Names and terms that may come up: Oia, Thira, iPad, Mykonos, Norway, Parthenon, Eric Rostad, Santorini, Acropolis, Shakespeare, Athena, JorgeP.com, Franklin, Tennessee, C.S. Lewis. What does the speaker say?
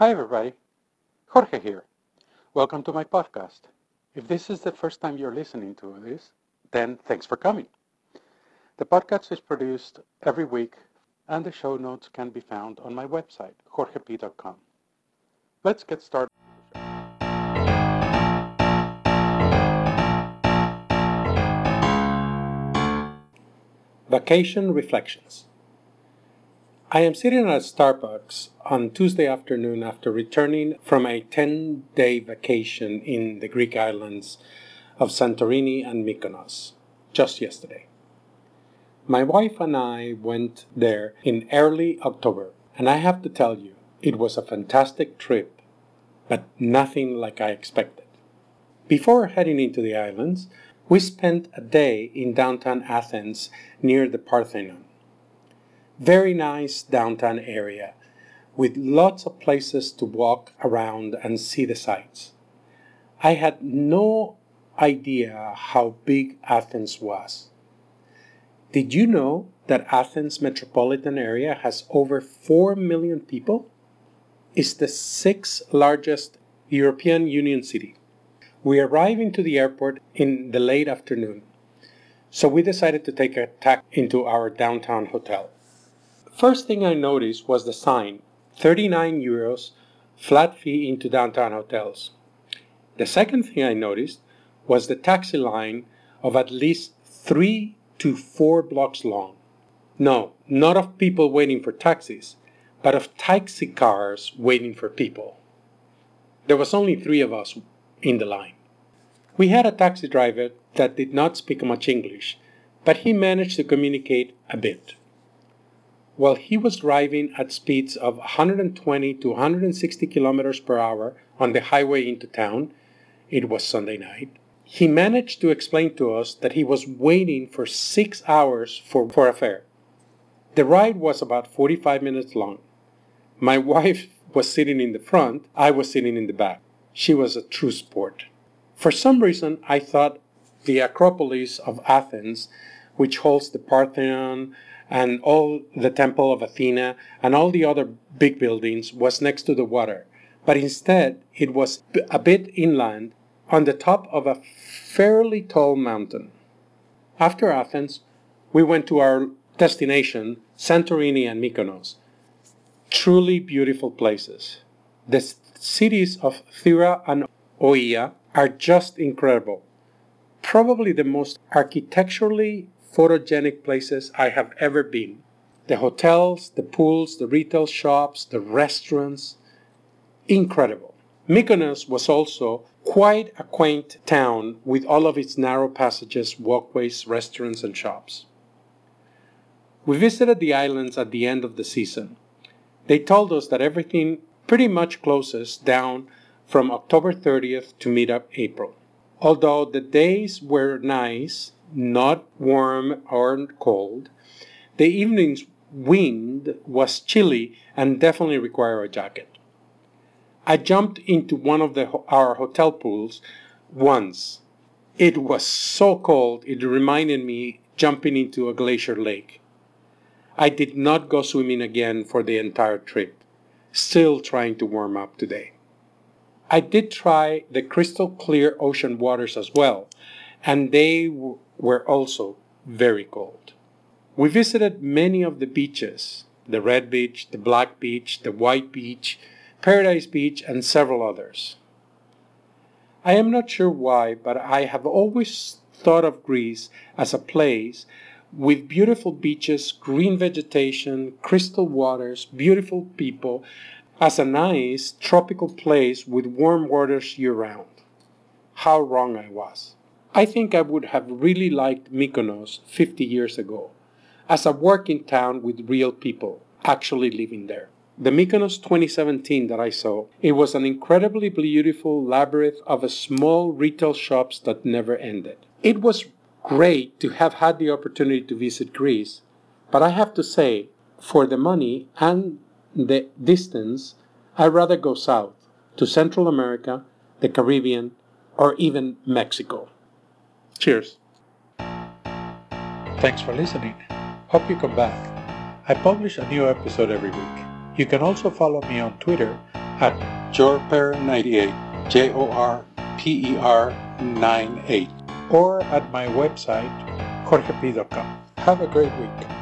Hi everybody, Jorge here. Welcome to my podcast. If this is the first time you're listening to this, then thanks for coming. The podcast is produced every week and the show notes can be found on my website, JorgeP.com. Let's get started. Vacation Reflections. I am sitting at Starbucks on Tuesday afternoon after returning from a 10-day vacation in the Greek islands of Santorini and Mykonos just yesterday. My wife and I went there in early October, and I have to tell you, it was a fantastic trip, but nothing like I expected. Before heading into the islands, we spent a day in downtown Athens near the Parthenon. Very nice downtown area with lots of places to walk around and see the sights. I had no idea how big Athens was. Did you know that Athens metropolitan area has over 4 million people? It's the 6th largest European Union city. We arrived into the airport in the late afternoon, so we decided to take a taxi into our downtown hotel. First thing I noticed was the sign, 39 euros flat fee into downtown hotels. The second thing I noticed was the taxi line of at least 3 to 4 blocks long. No, not of people waiting for taxis, but of taxi cars waiting for people. There was only 3 of us in the line. We had a taxi driver that did not speak much English, but he managed to communicate a bit. While he was driving at speeds of 120 to 160 kilometers per hour on the highway into town, it was Sunday night, he managed to explain to us that he was waiting for 6 hours for a fare. The ride was about 45 minutes long. My wife was sitting in the front, I was sitting in the back. She was a true sport. For some reason, I thought the Acropolis of Athens, which holds the Parthenon and all the temple of Athena and all the other big buildings, was next to the water. But instead, it was a bit inland on the top of a fairly tall mountain. After Athens, we went to our destination, Santorini and Mykonos. Truly beautiful places. The cities of Thira and Oia are just incredible. Probably the most architecturally photogenic places I have ever been. The hotels, the pools, the retail shops, the restaurants, incredible. Mykonos was also quite a quaint town with all of its narrow passages, walkways, restaurants and shops. We visited the islands at the end of the season. They told us that everything pretty much closes down from October 30th to mid-April. Although the days were nice, not warm or cold, the evening's wind was chilly and definitely required a jacket. I jumped into one of our hotel pools once. It was so cold it reminded me jumping into a glacier lake. I did not go swimming again for the entire trip. Still trying to warm up today. I did try the crystal clear ocean waters as well, and they were also very cold. We visited many of the beaches, the Red Beach, the Black Beach, the White Beach, Paradise Beach, and several others. I am not sure why, but I have always thought of Greece as a place with beautiful beaches, green vegetation, crystal waters, beautiful people, as a nice tropical place with warm waters year-round. How wrong I was. I think I would have really liked Mykonos 50 years ago, as a working town with real people actually living there. The Mykonos 2017 that I saw, it was an incredibly beautiful labyrinth of a small retail shops that never ended. It was great to have had the opportunity to visit Greece, but I have to say, for the money and the distance, I'd rather go south, to Central America, the Caribbean, or even Mexico. Cheers. Thanks for listening. Hope you come back. I publish a new episode every week. You can also follow me on Twitter at JorgePer98, JorgePer98, or at my website, JorgeP.com. Have a great week.